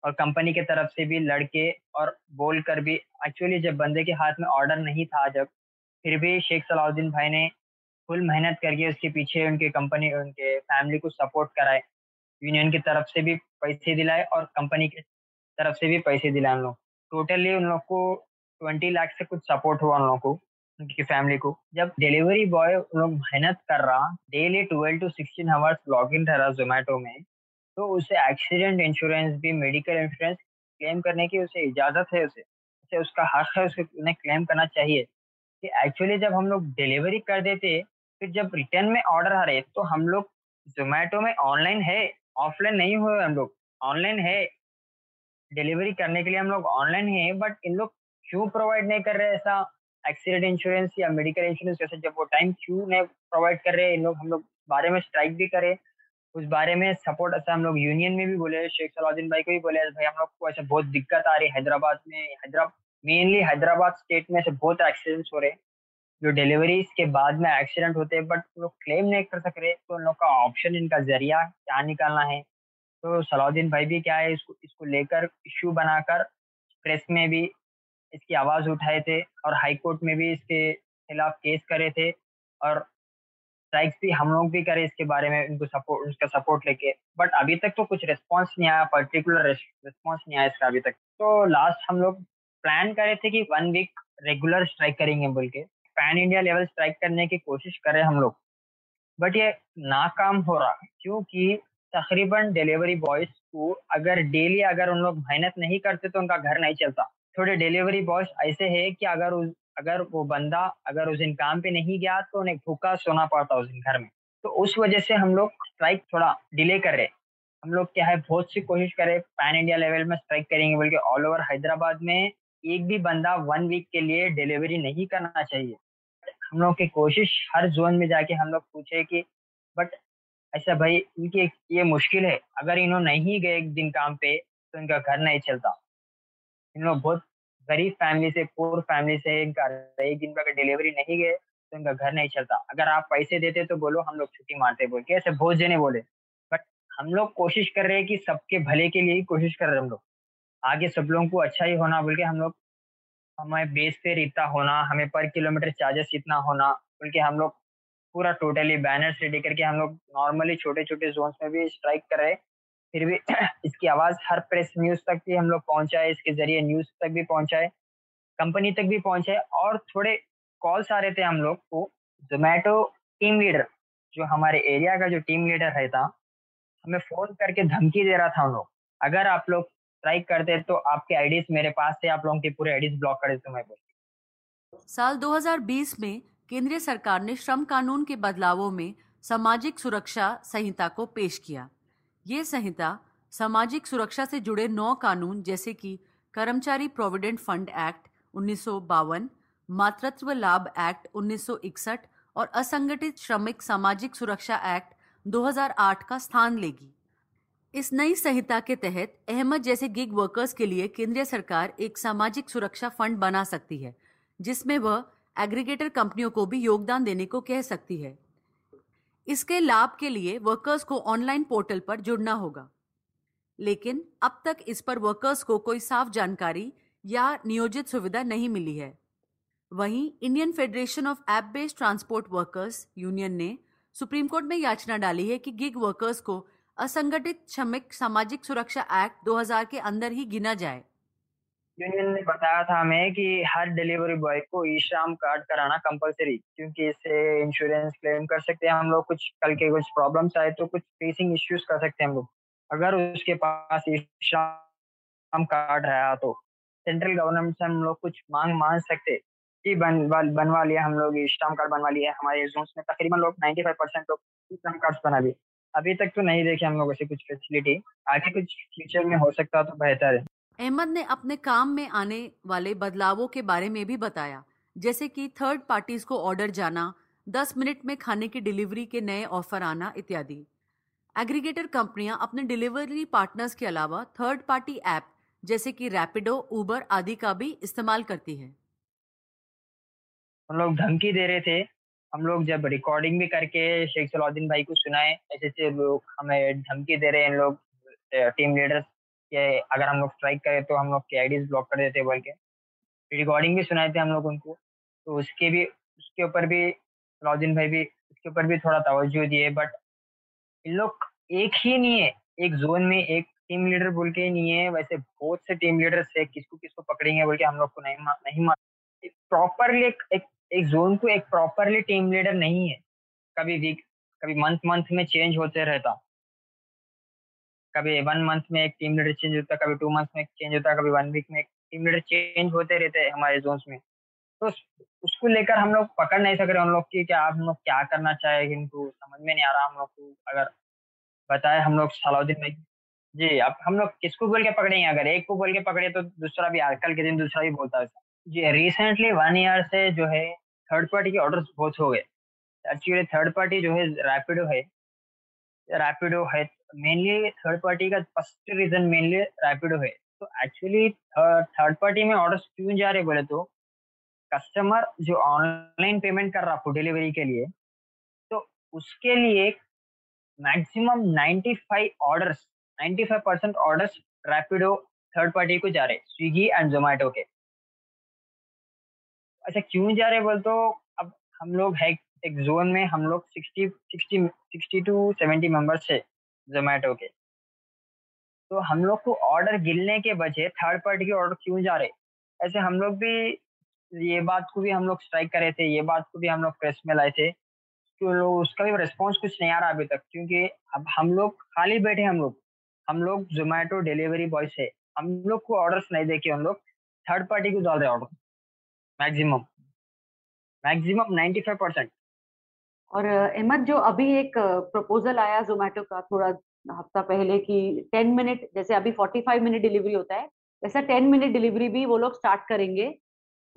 और कंपनी के तरफ से भी लड़के और बोल कर भी। एक्चुअली जब बंदे के हाथ में ऑर्डर नहीं था, जब फिर भी शेख सलाउद्दीन भाई ने फुल मेहनत करके उसके पीछे उनके कंपनी उनके फैमिली को सपोर्ट कराए, यूनियन की तरफ से भी पैसे दिलाए और कंपनी की तरफ से भी पैसे दिलाए। उन लोग टोटली उन लोग को 20 लाख से कुछ सपोर्ट हुआ उन लोग को, उनकी फैमिली को। जब डिलीवरी बॉय उन लोग मेहनत कर रहा daily 12 to 16 hours log in रहा जोमेटो में, तो उसे एक्सीडेंट इंश्योरेंस भी, मेडिकल इंश्योरेंस क्लेम करने की उसे इजाज़त है, उसे उसका हक है, उसे उन्हें क्लेम करना चाहिए। कि एक्चुअली जब हम लोग डिलीवरी कर देते, फिर जब रिटर्न में ऑर्डर आ रहे, तो हम लोग जोमेटो में ऑनलाइन है, ऑफलाइन नहीं हुए, हम लोग ऑनलाइन है, डिलीवरी करने के लिए हम लोग ऑनलाइन है, बट इन लोग क्यों प्रोवाइड नहीं कर रहे ऐसा एक्सीडेंट इंश्योरेंस या मेडिकल इंश्योरेंस? जैसे जब वो टाइम क्यों नहीं प्रोवाइड कर रहे इन लोग? हम लोग बारे में स्ट्राइक भी करें, उस बारे में सपोर्ट ऐसा हम लोग यूनियन में भी बोले, शेख सलाउद्दीन भाई को भी बोले, भाई हम लोग को ऐसा बहुत दिक्कत आ रही है हैदराबाद में, मेनली हैदराबाद स्टेट में ऐसे बहुत एक्सीडेंट्स हो रहे हैं जो डिलीवरीज के बाद में एक्सीडेंट होते हैं, बट उन लोग क्लेम नहीं कर सक रहे। तो उन लोग का ऑप्शन, इनका जरिया क्या निकालना है? तो सलाउद्दीन भाई भी क्या है इसको लेकर इशू बनाकर प्रेस में भी इसकी आवाज़ उठाए थे, और हाई कोर्ट में भी इसके खिलाफ केस करे थे, और स्ट्राइक्स भी हम लोग भी करे इसके बारे में, उसका सपोर्ट लेके। बट अभी तक तो कुछ रिस्पॉन्स नहीं आया, पर्टिकुलर रिस्पॉन्स नहीं आया इसका अभी तक। तो लास्ट हम लोग प्लान करे थे कि 1 वीक रेगुलर स्ट्राइक करेंगे बोल के, पैन इंडिया लेवल स्ट्राइक करने की कोशिश करें हम लोग, बट ये नाकाम हो रहा, क्योंकि तकरीबन डिलीवरी बॉयज़ को अगर डेली अगर उन लोग मेहनत नहीं करते तो उनका घर नहीं चलता। थोड़े डिलीवरी बॉयज़ ऐसे है कि अगर वो बंदा उस दिन काम पे नहीं गया तो उन्हें भूखा सोना पड़ता उस दिन घर में। तो उस वजह से हम लोग स्ट्राइक थोड़ा डिले कर रहे। हम लोग क्या है बहुत सी कोशिश करें, पैन इंडिया लेवल में स्ट्राइक करेंगे बोल के, ऑल ओवर हैदराबाद में एक भी बंदा 1 वीक के लिए डिलीवरी नहीं करना चाहिए। हम लोग की कोशिश हर जोन में जाके हम लोग पूछे कि बट ऐसा भाई इनकी ये मुश्किल है, अगर इन्हों नहीं गए एक दिन काम पे तो इनका घर नहीं चलता। इन लोग बहुत गरीब फैमिली से, पूर फैमिली से, इनका एक दिन पर अगर डिलीवरी नहीं गए तो इनका घर नहीं चलता। अगर आप पैसे देते तो बोलो हम लोग छुट्टी मारते बोल के ऐसे बहुत जने बोले। बट हम लोग कोशिश कर रहे हैं कि सबके भले के लिए ही कोशिश कर रहे हैं हम लोग, आगे सब लोगों को अच्छा ही होना बोल के हम लोग हमें बेस फेयर इतना होना, हमें पर किलोमीटर चार्जेस इतना होना, बल्कि हम लोग पूरा टोटली बैनर से लेकर के हम लोग नॉर्मली छोटे छोटे जोन्स में भी स्ट्राइक कर रहे, फिर भी इसकी आवाज़ हर प्रेस न्यूज़ तक भी हम लोग पहुँचाए, इसके ज़रिए न्यूज़ तक भी पहुँचाए, कंपनी तक भी पहुँचाए। और थोड़े कॉल्स आ रहे थे हम लोग को, ज़ोमैटो टीम लीडर जो हमारे एरिया का जो टीम लीडर रहता हमें फ़ोन करके धमकी दे रहा था हम लोग, अगर आप लोग स्ट्राइक करते तो आपके आईडीज मेरे पास थे, आप लोगों के पूरे आईडीज ब्लॉक कर देते मैं बोलती। साल 2020 में केंद्रीय सरकार ने श्रम कानून के बदलावों में सामाजिक सुरक्षा संहिता को पेश किया। ये संहिता सामाजिक सुरक्षा से जुड़े 9 कानून जैसे कि कर्मचारी प्रोविडेंट फंड एक्ट 1952, मातृत्व लाभ एक्ट 1961 और असंगठित श्रमिक सामाजिक सुरक्षा एक्ट 2008 का स्थान लेगी। इस नई संहिता के तहत अहमद जैसे गिग वर्कर्स के लिए केंद्रीय सरकार एक सामाजिक सुरक्षा फंड बना सकती है, जिसमें वह एग्रीगेटर कंपनियों को भी योगदान देने को कह सकती है। इसके लाभ के लिए वर्कर्स को ऑनलाइन पोर्टल पर जुड़ना होगा, लेकिन अब तक इस पर वर्कर्स को कोई साफ जानकारी या नियोजित सुविधा नहीं मिली है। वहीं Indian federation of app based transport workers union ने सुप्रीम कोर्ट में याचना डाली है कि गिग वर्कर्स को असंगठित श्रमिक सामाजिक सुरक्षा एक्ट 2000 के अंदर ही गिना जाए। यूनियन ने बताया था हमें कि हर डिलीवरी बॉय को ई-श्राम कार्ड कराना कंपलसरी, क्योंकि इससे इंश्योरेंस क्लेम कर सकते हैं हम लोग, कुछ कल के कुछ प्रॉब्लम्स आए तो कुछ फेसिंग इश्यूज कर सकते हैं हम लोग अगर उसके पास ई-श्राम कार्ड रहा तो। सेंट्रल गवर्नमेंट से हम लोग कुछ मांग मान सकते कि बनवा लिया हम लोग ई-श्राम कार्ड बनवा लिया, हमारे जोन्स में तकरीबन लोग 95% लोग ई-श्राम कार्ड बना लिए। अभी तक तो नहीं देखे हम लोग ऐसी कुछ फैसिलिटी, आगे कुछ फ्यूचर में हो सकता तो बेहतर है। अहमद ने अपने काम में आने वाले बदलावों के बारे में भी बताया, जैसे कि थर्ड पार्टीज को ऑर्डर जाना, 10 मिनट में खाने की डिलीवरी के नए ऑफर आना इत्यादि। एग्रीगेटर कंपनियां अपने डिलीवरी पार्टनर्स के अलावा थर्ड पार्टी ऐप जैसे कि रैपिडो, उबर आदि का भी इस्तेमाल करती है। हम लोग धमकी दे रहे थे, हम लोग जब रिकॉर्डिंग भी करके शेख सलाउद्दीन भाई को सुनाए, ऐसे ऐसे लोग हमें धमकी दे रहे हैं, लोग टीम लीडर्स के अगर हम लोग स्ट्राइक करें तो हम लोग के आईडीज ब्लॉक कर देते बोल के रिकॉर्डिंग भी सुनाए थे हम लोग उनको। तो उसके ऊपर भी सलाउद्दीन भाई भी उसके ऊपर भी थोड़ा तवज्जो दिए, बट इन लोग एक ही नहीं है, एक जोन में एक टीम लीडर बोल के नहीं है, वैसे बहुत से टीम लीडर्स है, किसको किसको पकड़ेंगे बोल के हम लोग को नहीं प्रॉपरली एक जोन को एक प्रॉपरली टीम लीडर नहीं है। कभी वीक कभी मंथ में चेंज होते रहता, कभी 1 मंथ में एक टीम लीडर चेंज होता, कभी 2 मंथ में एक चेंज होता, कभी 1 वीक में एक टीम लीडर चेंज होते रहते हैं हमारे जोन्स में। तो उसको लेकर हम लोग पकड़ नहीं सक रहे हम लोग की क्या आप लोग क्या करना चाहे, इनको समझ में नहीं आ रहा हम लोग को। अगर बताए हम लोग सलाउद्दीन भाई जी आप हम लोग किसको बोल के पकड़ेंगे, अगर एक को बोल के पकड़े तो दूसरा भी कल के दिन दूसरा भी बोलता है। जी रिसेंटली 1 ईयर से जो है थर्ड पार्टी के ऑर्डर्स बहुत हो गए। एक्चुअली थर्ड पार्टी जो है रैपिडो है मेनली, थर्ड पार्टी का फर्स्ट रीज़न मेनली रैपिडो है। तो एक्चुअली थर्ड पार्टी में ऑर्डर्स क्यों जा रहे बोले तो कस्टमर जो ऑनलाइन पेमेंट कर रहा फूड डिलीवरी के लिए, तो उसके लिए maximum 95% orders Rapido third party को जा रहे, स्विगी एंड जोमेटो के। अच्छा क्यों जा रहे बोल तो अब हम लोग है एक जोन में हम लोग 60 to 70 मेंबर्स है जोमेटो के, तो हम लोग को ऑर्डर गिनने के बजे थर्ड पार्टी के ऑर्डर क्यों जा रहे। ऐसे हम लोग भी ये बात को भी हम लोग स्ट्राइक कर रहे थे, ये बात को भी हम लोग प्रेस में लाए थे, तो लोग उसका भी रिस्पॉन्स कुछ नहीं आ रहा अभी तक, क्योंकि अब हम लोग खाली बैठे। हम लोग जोमेटो डिलीवरी बॉयस है, हम लोग को ऑर्डर्स नहीं देके हम लोग थर्ड पार्टी को डाल रहे ऑर्डर मैक्सिमम 95%। और अहमद जो अभी एक प्रपोजल आया जोमेटो का थोड़ा हफ्ता पहले कि 10 मिनट जैसे अभी 45 मिनट डिलीवरी होता है, वैसा 10 मिनट डिलीवरी भी वो लोग स्टार्ट करेंगे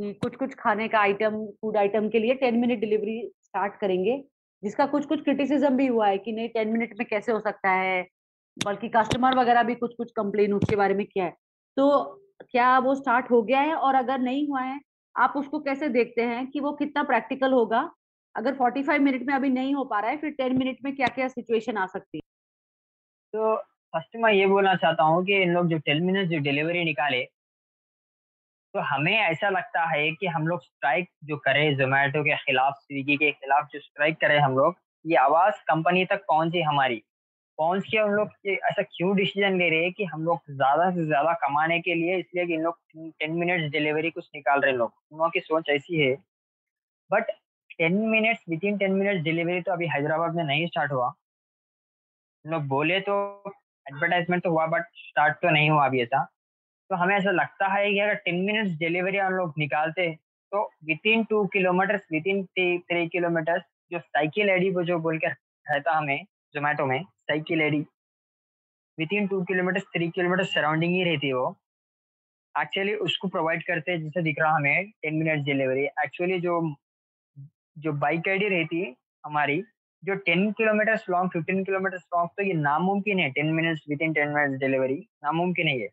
कि कुछ खाने का आइटम फूड आइटम के लिए 10 मिनट डिलीवरी स्टार्ट करेंगे, जिसका कुछ क्रिटिसिज्म भी हुआ है कि नहीं 10 मिनट में कैसे हो सकता है, बल्कि कस्टमर वगैरह भी कुछ कंप्लेन उसके बारे में किया है। तो क्या वो स्टार्ट हो गया है, और अगर नहीं हुआ है आप उसको कैसे देखते हैं कि वो कितना प्रैक्टिकल होगा, अगर 45 मिनट में अभी नहीं हो पा रहा है फिर 10 मिनट में क्या क्या सिचुएशन आ सकती है। तो फर्स्ट मैं ये बोलना चाहता हूँ कि इन लोग जो 10 मिनट जो डिलीवरी निकाले तो हमें ऐसा लगता है कि हम लोग स्ट्राइक जो करें जोमेटो के खिलाफ, स्विगी के खिलाफ जो स्ट्राइक करें हम लोग, ये आवाज़ कंपनी तक पहुंचे हमारी, पहुंच के हम लोग ऐसा क्यों डिसीजन ले रहे हैं कि हम लोग ज़्यादा से ज़्यादा कमाने के लिए, इसलिए कि इन लोग 10 मिनट्स डिलीवरी कुछ निकाल रहे हैं लोग, उन लोगों की सोच ऐसी है। But 10 minutes, within 10 minutes delivery तो अभी हैदराबाद में नहीं स्टार्ट हुआ। लोग बोले तो एडवर्टाइजमेंट तो हुआ बट स्टार्ट तो नहीं हुआ अभी ऐसा। तो हमें ऐसा लगता है कि अगर 10 मिनट्स डिलीवरी हम लोग निकालते तो विदिन 2 किलोमीटर्स, विदिन 3 किलोमीटर्स जो साइकिल एडी वो जो बोल के रहता हमें जोमेटो में, cycle ID within 2 kilometres 3 kilometre surrounding ही रहती है वो, एक्चुअली उसको प्रोवाइड करते हैं जिससे दिख रहा हमें 10 मिनट्स डिलीवरी। एक्चुअली जो बाइक आईडी रहती है हमारी जो 10 किलोमीटर्स लॉन्ग 15 किलोमीटर्स लॉन्ग, तो ये नामुमकिन है 10 मिनट्स विदिन 10 मिनट्स डिलीवरी नामुमकिन है। ये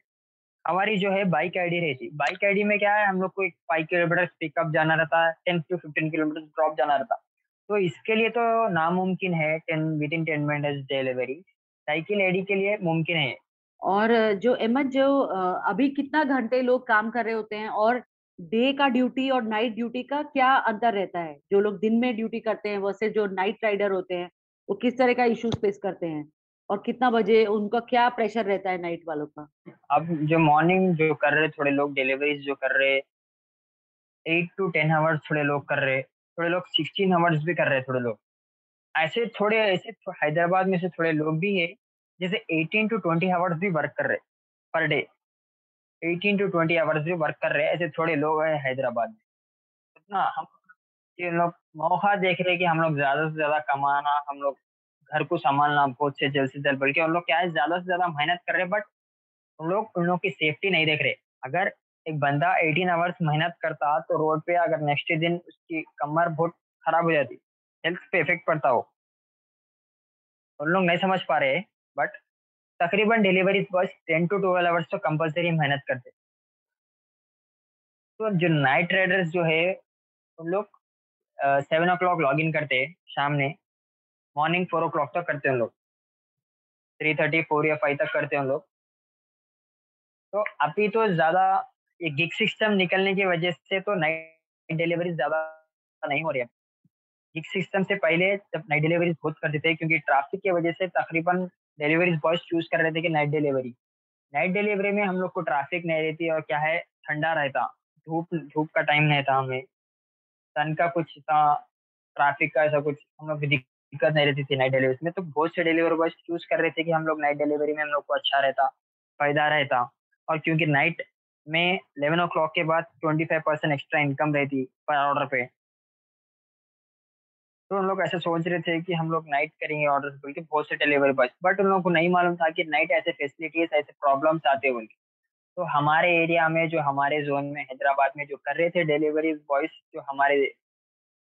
हमारी जो है बाइक आईडी रहती, बाइक आईडी में क्या है, हम लोग को एक 5 किलोमीटर पिकअप जाना रहता है, 10 to 15 किलोमीटर ड्रॉप जाना रहता, तो इसके लिए तो नामुमकिन है 10 within 10 minutes delivery, cycle ID के लिए मुमकिन है। और जो अहमद, जो अभी कितना घंटे लोग काम कर रहे होते हैं और डे का ड्यूटी और नाइट ड्यूटी का क्या अंतर रहता है? जो लोग दिन में ड्यूटी करते हैं वर्सेस जो नाइट राइडर होते हैं वो किस तरह का इश्यूज फेस करते हैं और कितना बजे उनका क्या प्रेशर रहता है नाइट वालों का? अब जो मॉर्निंग जो कर रहे थोड़े लोग डिलीवरीज जो कर रहे 8 to 10 आवर्स थोड़े लोग कर रहे, थोड़े लोग 16 आवर्स भी कर रहे थोड़े लोग, ऐसे थोड़े ऐसे हैदराबाद में से थोड़े लोग भी है जैसे 18 to 20 आवर्स भी वर्क कर रहे पर डे, 18 टू 20 आवर्स भी वर्क कर रहे हैं, ऐसे थोड़े लोग हैं हैदराबाद में। इतना हम लोग मौका देख रहे हैं कि हम लोग ज़्यादा से ज़्यादा कमाना, हम लोग घर को संभालना बहुत से जल्द, बल्कि हम लोग क्या है ज़्यादा से ज़्यादा मेहनत कर रहे हैं बट उन लोग की सेफ्टी नहीं देख रहे। अगर एक बंदा 18 आवर्स मेहनत करता तो रोड पे अगर नेक्स्ट दिन उसकी कमर बहुत ख़राब हो जाती, हेल्थ पे इफेक्ट पड़ता हो, उन लोग नहीं समझ पा रहे। बट तकरीबन डिलीवरी बॉयज 10 टू 12 आवर्स तो कंपलसरी मेहनत करते। तो जो नाइट राइडर्स जो है उन लोग 7 o'clock लॉग इन करते हैं शाम में, मॉर्निंग 4 o'clock तक करते हैं उन लोग, 3:30, 4 या 5 तक करते हैं उन लोग। तो अभी तो ज़्यादा ये गिग सिस्टम निकलने की वजह से तो नाइट डिलीवरी ज़्यादा नहीं हो रही है। गिग सिस्टम से पहले जब नाइट डिलीवरी बहुत करते थे क्योंकि ट्रैफिक की वजह से तकरीबन डिलीवरीज बॉयज चूज कर रहे थे कि नाइट डिलीवरी में हम लोग को ट्रैफिक नहीं रहती और क्या है ठंडा रहता, धूप का टाइम नहीं था, हमें सन का कुछ था, ट्रैफिक का ऐसा कुछ हम लोग दिक्कत नहीं रहती थी नाइट डिलीवरी में। तो बहुत से डिलीवरी बॉयज चूज कर रहे थे कि हम लोग नाइट डिलीवरी में हम लोग को अच्छा रहता, फायदा रहता। और क्योंकि नाइट में 11 o'clock के बाद 25% एक्स्ट्रा इनकम रहती पर ऑर्डर पे, तो उन लोग ऐसा सोच रहे थे कि हम लोग नाइट करेंगे ऑर्डर बोल के बहुत से डिलीवरी बॉयज, बट उन लोगों को नहीं मालूम था कि नाइट ऐसे फैसिलिटीज ऐसे प्रॉब्लम्स आते हैं बोल के। तो हमारे एरिया में जो हमारे जोन में हैदराबाद में जो कर रहे थे डिलीवरी बॉयज जो हमारे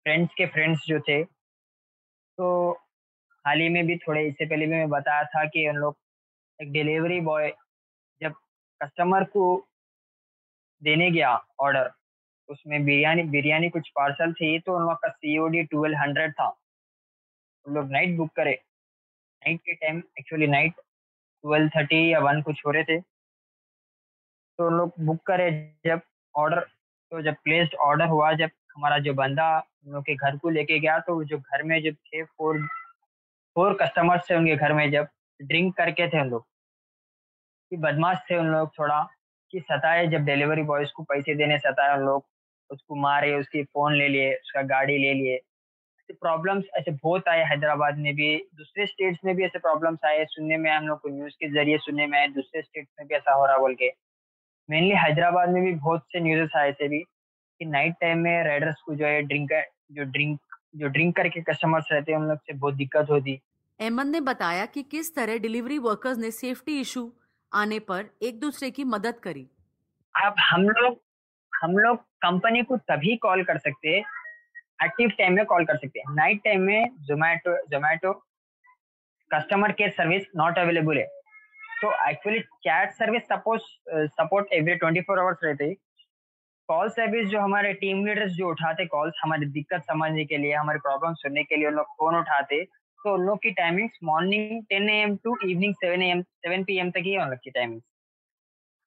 फ्रेंड्स के फ्रेंड्स जो थे, तो हाल ही में भी थोड़े इससे पहले भी मैं बताया था कि उन लोग एक डिलीवरी बॉय जब कस्टमर को देने गया ऑर्डर, उसमें बिरयानी कुछ पार्सल थी, तो उन लोग का COD 1200 था। उन लोग नाइट बुक करे, नाइट के टाइम एक्चुअली नाइट 12:30 या 1 कुछ हो रहे थे, तो उन लोग बुक करे जब ऑर्डर, तो जब प्लेस्ड ऑर्डर हुआ, जब हमारा जो बंदा उन लोग के घर को लेके गया तो जो घर में जब थे 4 कस्टमर्स थे उनके घर में, जब ड्रिंक करके थे उन लोग कि बदमाश थे उन लोग, थोड़ा कि सताए जब डिलीवरी बॉयज़ को पैसे देने सताए उन लोग, उसको मारे, उसकी फ़ोन ले लिए, उसका गाड़ी ले लिए। ऐसे प्रॉब्लम्स ऐसे बहुत आए हैदराबाद में भी, दूसरे स्टेट्स में भी ऐसे प्रॉब्लम्स आए, सुनने में हम लोग को न्यूज़ के ज़रिए सुनने में आए, दूसरे स्टेट्स में भी ऐसा हो रहा बोल के। मेनली हैदराबाद में भी बहुत से न्यूज़ आए ऐसे भी कि नाइट टाइम में राइडर्स को जो है ड्रिंक करके कस्टमर्स रहते हैं उन लोग से बहुत दिक्कत होती। अहमद ने बताया कि किस तरह डिलीवरी वर्कर्स ने सेफ्टी इशू आने पर एक दूसरे की मदद करी। अब हम लोग कंपनी को तभी कॉल कर सकते हैं, एक्टिव टाइम में कॉल कर सकते हैं। नाइट टाइम में Zomato customer care service not available है, तो actually chat service support every 24 hours रहते हैं। कॉल सर्विस जो हमारे टीम लीडर्स जो उठाते कॉल्स हमारी दिक्कत समझने के लिए, हमारे प्रॉब्लम सुनने के लिए उन लोग फ़ोन उठाते, तो उन लोग की timings morning 10 AM to evening 7 PM तक ही है उन लोग की टाइमिंग्स।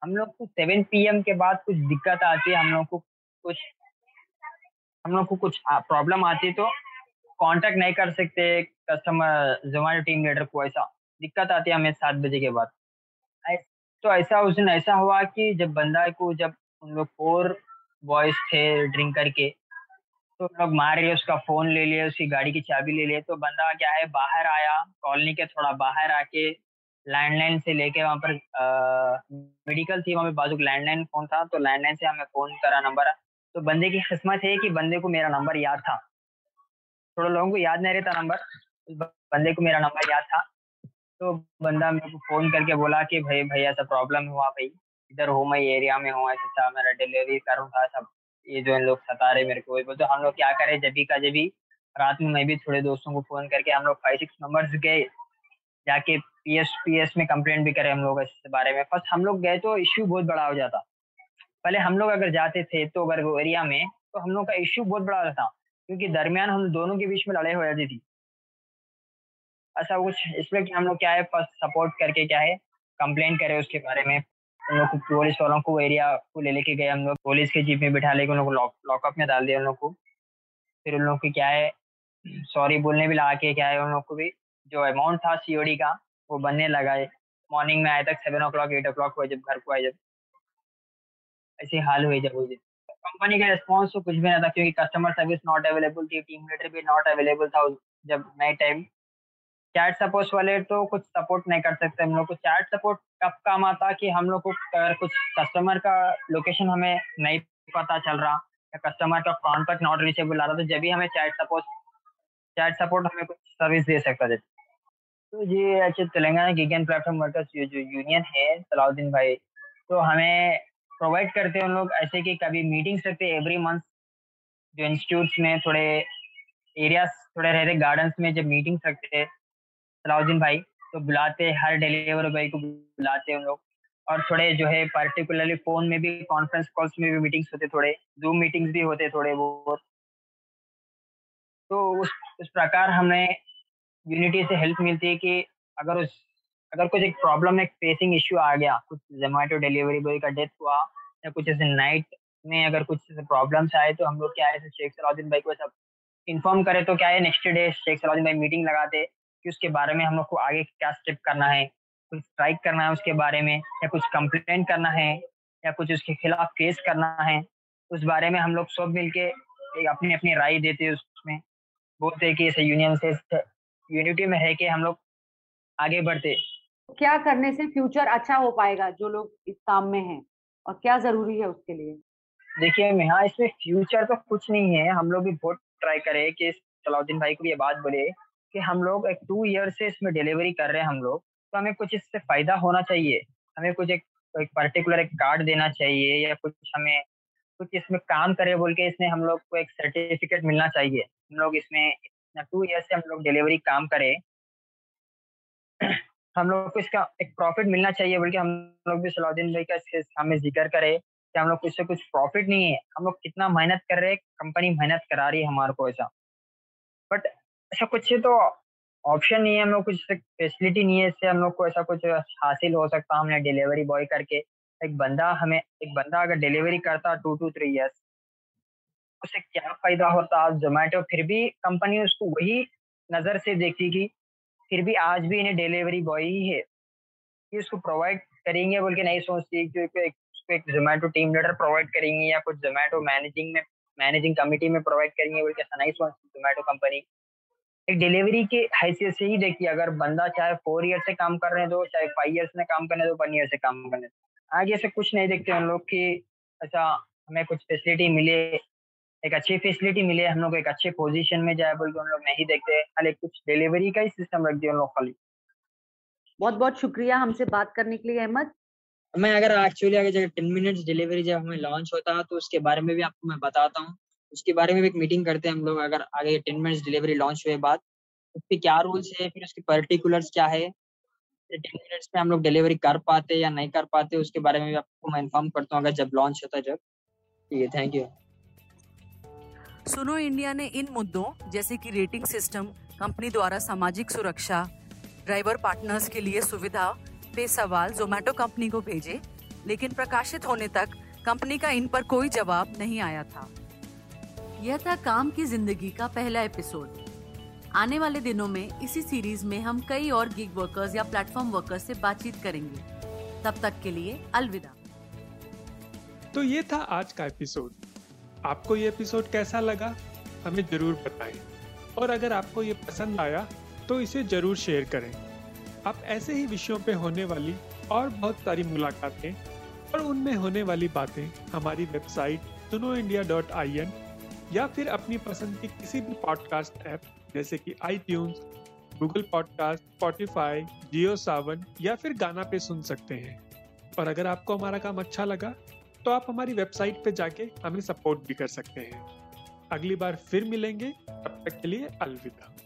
हम लोग को 7 PM के बाद कुछ दिक्कत आती है, हम लोग को कुछ प्रॉब्लम आती है तो कांटेक्ट नहीं कर सकते कस्टमर जोमैटो टीम लीडर को, ऐसा दिक्कत आती है हमें 7 बजे के बाद। तो ऐसा उस दिन ऐसा हुआ कि जब उन लोग 4 बॉयज थे ड्रिंक करके, तो उन लोग मार रहे, उसका फोन ले लिए, उसकी गाड़ी की चाबी ले लिए। तो बंदा क्या है बाहर आया, कॉलोनी के थोड़ा बाहर आके लैंडलाइन से लेके वहाँ पर मेडिकल थी, वहाँ पे बाजू लैंडलाइन फोन था, तो लैंडलाइन से हमें फोन करा नंबर। तो बंदे की किस्मत है कि बंदे को मेरा नंबर याद था, थोड़ा लोगों को याद नहीं रहता नंबर, बंदे को मेरा नंबर याद था। तो बंदा मेरे को फोन करके बोला कि भाई भाई ऐसा प्रॉब्लम हुआ, भाई इधर हो, मैं एरिया में हूँ, ऐसा मेरा डिलीवरी करूँ था, सब ये जो लोग सता रहे मेरे को। बोलते हम लोग क्या करें, जब भी रात में मैं भी थोड़े दोस्तों को फोन करके हम लोग 5-6 नंबर्स गए, जाके पीएस में कंप्लेंट भी करे हम लोग इस बारे में। फर्स्ट हम लोग गए तो इश्यू बहुत बड़ा हो जाता, पहले हम लोग अगर जाते थे तो अगर वो एरिया में तो हम लोग का इश्यू बहुत बड़ा होता, क्योंकि दरमियान हम दोनों के बीच में लड़ाई हो जाती थी ऐसा कुछ। इसमें हम लोग क्या है फर्स्ट सपोर्ट करके क्या है कंप्लेंट करे उसके बारे में। उन लोग पुलिस वालों को एरिया को ले लेके गए हम लोग, पुलिस के जीप में बिठा लेके उन लोग लॉकअप में डाल दिया उन लोग को। फिर उन लोग की क्या है सॉरी बोलने भी लगा के क्या है उन लोग को भी जो अमाउंट था COD का वो बनने लगा है। मॉर्निंग में आए तक 7 o'clock 8 o'clock हुआ, जब घर को आए जब ऐसे हाल हुए। जब कंपनी का रिस्पॉन्स तो कुछ भी नहीं था, क्योंकि कस्टमर सर्विस नॉट अवेलेबल थी, टीम लीडर भी नॉट अवेलेबल था जब नाइट टाइम। चैट सपोर्ट वाले तो कुछ सपोर्ट नहीं कर सकते हम लोग को। चैट सपोर्ट कब काम आता कि हम लोग को अगर कुछ कस्टमर का लोकेशन हमें नहीं पता चल रहा या कस्टमर का कॉन्टैक्ट नॉट रीचेबल आ रहा, तो जब भी हमें चैट सपोर्ट हमें कुछ सर्विस दे सकता है। तो ये अच्छे Telangana gig and platform workers जो यूनियन है सलाउद्दीन भाई, तो हमें प्रोवाइड करते हैं उन लोग ऐसे कि कभी मीटिंग्स रखते हैं एवरी मंथ जो इंस्टीट्यूट्स में, थोड़े एरियाज थोड़े रहते गार्डन्स में। जब मीटिंग्स रखते हैं सलाउद्दीन भाई तो बुलाते, हर डिलीवरी बॉय को बुलाते उन लोग। और थोड़े जो है पर्टिकुलरली फ़ोन में भी कॉन्फ्रेंस कॉल्स में भी मीटिंग्स होते, थोड़े जूम मीटिंग्स भी होते थोड़े बहुत। तो उस प्रकार हमें यूनिटी से हेल्प मिलती है कि अगर कुछ एक प्रॉब्लम एक फेसिंग इश्यू आ गया, कुछ जोमेटो डिलीवरी बॉय का डेथ हुआ या कुछ ऐसे नाइट में अगर कुछ ऐसे प्रॉब्लम्स आए, तो हम लोग क्या है शेख सलाउद्दीन भाई को सब इन्फॉर्म करें। तो क्या है नेक्स्ट डे शेख सलाउद्दीन भाई मीटिंग लगाते कि उसके बारे में हम लोग को आगे क्या स्टेप करना है, कुछ स्ट्राइक करना है उसके बारे में, या कुछ कंप्लेंट करना है, या कुछ उसके खिलाफ केस करना है, उस बारे में हम लोग सब मिलके अपनी अपनी राय देते हैं। उसमें बोलते हैं कि इस यूनियन से यूनिटी में रह के हम लोग आगे बढ़ते, क्या करने से फ्यूचर अच्छा हो पाएगा जो लोग इस काम में हैं और क्या जरूरी है उसके लिए। देखिए यहाँ इसमें फ्यूचर तो कुछ नहीं है, हम लोग भी बहुत ट्राई करे कि सलाउद्दीन भाई को ये बात बोले कि हम लोग एक 2 ईयर से इसमें डिलीवरी कर रहे हैं हम लोग, तो हमें कुछ इससे फ़ायदा होना चाहिए, हमें कुछ एक पर्टिकुलर एक कार्ड देना चाहिए या कुछ हमें कुछ इसमें काम करे बोल के इसमें हम लोग को एक सर्टिफिकेट मिलना चाहिए। हम लोग इसमें 2 ईयर से हम लोग डिलीवरी काम करें, हम लोग को इसका एक प्रॉफिट मिलना चाहिए बोल के हम लोग भी सलाउद्दीन भाई का हमें जिक्र करे कि हम लोग को इससे कुछ प्रॉफिट नहीं है, हम लोग कितना मेहनत कर रहे हैं, कंपनी मेहनत करा रही है हमारे को ऐसा। बट ऐसा कुछ है तो ऑप्शन नहीं है, हम लोग कुछ फैसिलिटी नहीं है इससे हम लोग को ऐसा कुछ हासिल हो सकता। हमने डिलीवरी बॉय करके एक बंदा अगर डिलीवरी करता 2-3 ईयर्स उससे क्या फ़ायदा होता। जोमेटो फिर भी कंपनी उसको वही नज़र से देखती कि फिर भी आज भी इन्हें डिलीवरी बॉय ही है, ये उसको प्रोवाइड करेंगे बोल के नहीं सोचती, क्योंकि उसको एक जोमेटो टीम लीडर प्रोवाइड करेंगे या कुछ जोमेटो मैनेजिंग कमेटी में प्रोवाइड करेंगे बोल के ऐसा नहीं सोचती। जोमेटो कंपनी एक डिलीवरी के हैसियत से ही देखिए, अगर बंदा चाहे 4 ईयर से काम कर रहे दो, चाहे 5 ईयर्स में काम करने दो, 1 ईयर से काम करने दो, आगे से कुछ नहीं देखते हम लोग कि ऐसा हमें कुछ फैसिलिटी मिले, एक अच्छी फैसिलिटी मिले, हम लोग एक अच्छे पोजीशन में जाए बोल के हम लोग नहीं देखते, खाली कुछ डिलीवरी का ही सिस्टम रख दिया हम लोग खाली। बहुत बहुत शुक्रिया हमसे बात करने के लिए अहमद। मैं अगर एक्चुअली अगर 10 मिनट्स डिलीवरी जब हमें लॉन्च होता तो उसके बारे में भी आपको मैं बताता हूँ, उसके बारे में भी एक मीटिंग करते हैं हम लोग। अगर आगे 10 मिनट्स डिलीवरी लॉन्च हुए बाद उस पर क्या रूल्स है, फिर उसके पर्टिकुलर्स क्या है, 10 मिनट्स में हम लोग डिलीवरी कर पाते या नहीं कर पाते उसके बारे में भी आपको मैं इन्फॉर्म करता हूँ अगर जब लॉन्च होता है जब। ठीक है, थैंक यू। सुनो इंडिया ने इन मुद्दों जैसे कि रेटिंग सिस्टम, कंपनी द्वारा सामाजिक सुरक्षा, ड्राइवर पार्टनर्स के लिए सुविधा पे सवाल जोमेटो कंपनी को भेजे लेकिन प्रकाशित होने तक कंपनी का इन पर कोई जवाब नहीं आया था। यह था काम की जिंदगी का पहला एपिसोड। आने वाले दिनों में इसी सीरीज में हम कई और गिग वर्कर्स या प्लेटफॉर्म वर्कर्स से बातचीत करेंगे। तब तक के लिए अलविदा। तो ये था आज का एपिसोड। आपको ये एपिसोड कैसा लगा हमें जरूर बताएं, और अगर आपको ये पसंद आया तो इसे जरूर शेयर करें। आप ऐसे ही विषयों पे होने वाली और बहुत सारी मुलाकातें और उनमें होने वाली बातें हमारी वेबसाइट sunoindia.in या फिर अपनी पसंद की किसी भी पॉडकास्ट ऐप जैसे कि iTunes, Google podcast, Spotify, JioSaavn या फिर गाना पे सुन सकते हैं। और अगर आपको हमारा काम अच्छा लगा तो आप हमारी वेबसाइट पे जाके हमें सपोर्ट भी कर सकते हैं। अगली बार फिर मिलेंगे, तब तक के लिए अलविदा।